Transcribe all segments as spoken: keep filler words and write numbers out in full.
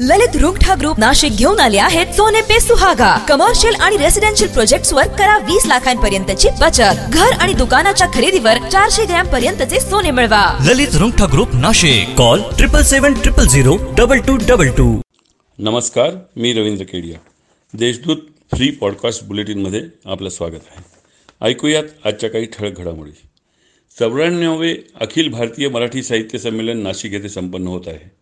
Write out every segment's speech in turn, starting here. ललित Rungta group Nashik घेऊन आले आहेत सोने पे सुहागा. कमर्शियल आणि रेसिडेन्शियल प्रोजेक्ट्स वर करा वीस लाखांपर्यंतची बचत. घर आणि दुकानाच्या खरेदीवर चारशे ग्रॅम पर्यंतचे सोने मिळवा. Lalit Rungta group Nashik. Call triple seven triple zero double two double two. नमस्कार, मी रवींद्र केडिया. देशदूत फ्री पॉडकास्ट बुलेटिनमध्ये आपलं स्वागत आहे. ऐकूयात आजच्या काही ठळक घडामोडी. चौऱ्याण्णवे अखिल भारतीय मराठी साहित्य संमेलन नाशिक येथे संपन्न होत आहे.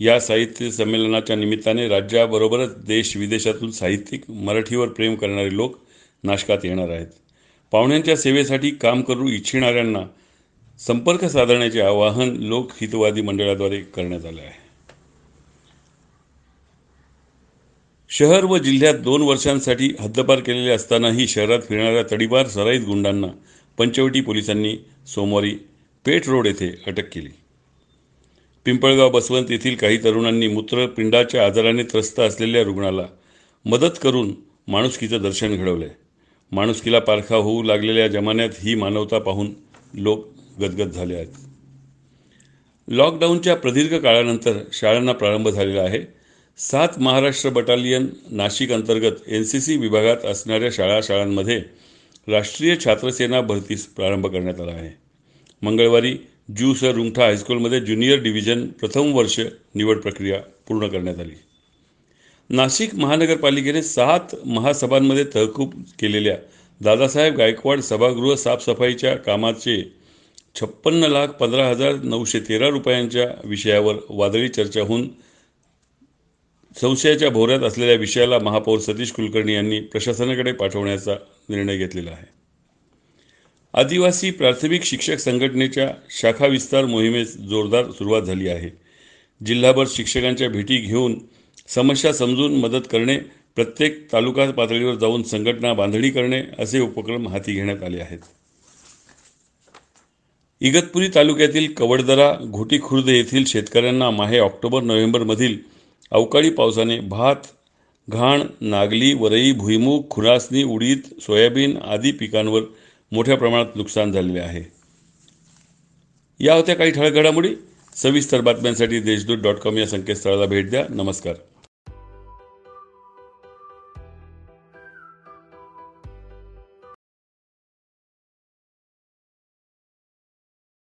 या साहित्य संमेलनाच्या निमित्ताने राज्याबरोबरच देश विदेशातून साहित्यिक, मराठीवर प्रेम करणारे लोक नाशकात येणार आहेत. पाहुण्यांच्या सेवेसाठी काम करू इच्छिणाऱ्यांना संपर्क साधण्याचे आवाहन लोकहितवादी मंडळाद्वारे करण्यात आले आहे. शहर व जिल्ह्यात दोन वर्षांसाठी हद्दपार केलेले असतानाही शहरात फिरणाऱ्या तडीपार सराईत गुंडांना पंचवटी पोलिसांनी सोमवारी पेठ रोड येथे अटक केली. पिंपळगाव बसवंत येथील काही तरुणांनी मूत्रपिंडाच्या आजाराने त्रस्त असलेल्या रुग्णाला मदत करून माणुसकीचं दर्शन घडवलं. माणुसकीला पारखा होऊ लागलेल्या जमान्यात ही मानवता पाहून लोक गदगद झाले आहेत. लॉकडाऊनच्या प्रदीर्घ काळानंतर शाळांना प्रारंभ झालेला आहे. सात महाराष्ट्र बटालियन नाशिक अंतर्गत एन सी सी विभागात असणाऱ्या शाळा शाळांमध्ये राष्ट्रीय छात्रसेना भरतीस प्रारंभ करण्यात आला आहे. मंगळवारी जूसर रुंगठा हायस्कूलमध्ये ज्युनियर डिव्हिजन प्रथम वर्ष निवड प्रक्रिया पूर्ण करण्यात आली. नाशिक महानगरपालिकेने सात महासभांमध्ये तहकूब केलेल्या दादासाहेब गायकवाड सभागृह साफसफाईच्या कामाचे छप्पन्न लाख पंधरा हजार नऊशे तेरा रुपयांच्या विषयावर वादळी चर्चा होऊन संशयाच्या भोवऱ्यात असलेल्या विषयाला महापौर सतीश कुलकर्णी यांनी प्रशासनाकडे पाठवण्याचा निर्णय घेतलेला आहे. आदिवासी प्राथमिक शिक्षक संघटनेच्या शाखा विस्तार मोहिमेस जोरदार सुरुवात झाली आहे. जिल्हाभर शिक्षकांच्या भेटी घेऊन समस्या समजून मदत करणे, प्रत्येक तालुका पातळीवर जाऊन संघटना बांधणी करणे असे उपक्रम हाती घेण्यात आले आहेत. इगतपुरी तालुक्यातील कवडदरा गोटीखुरदे येथील शेतकऱ्यांना माहे ऑक्टोबर नोव्हेंबरमधील अवकाळी पावसाने भात, घाण, नागली, वरई, भुईमूग, खुरासनी, उडीद, सोयाबीन आदी पिकांवर मोठ्या प्रमाणात नुकसान झालेले आहे. या होत्या काही ठळक घडामोडी. सविस्तर बातम्यांसाठी देशदूत डॉट कॉम या संकेतस्थळाला भेट द्या. नमस्कार.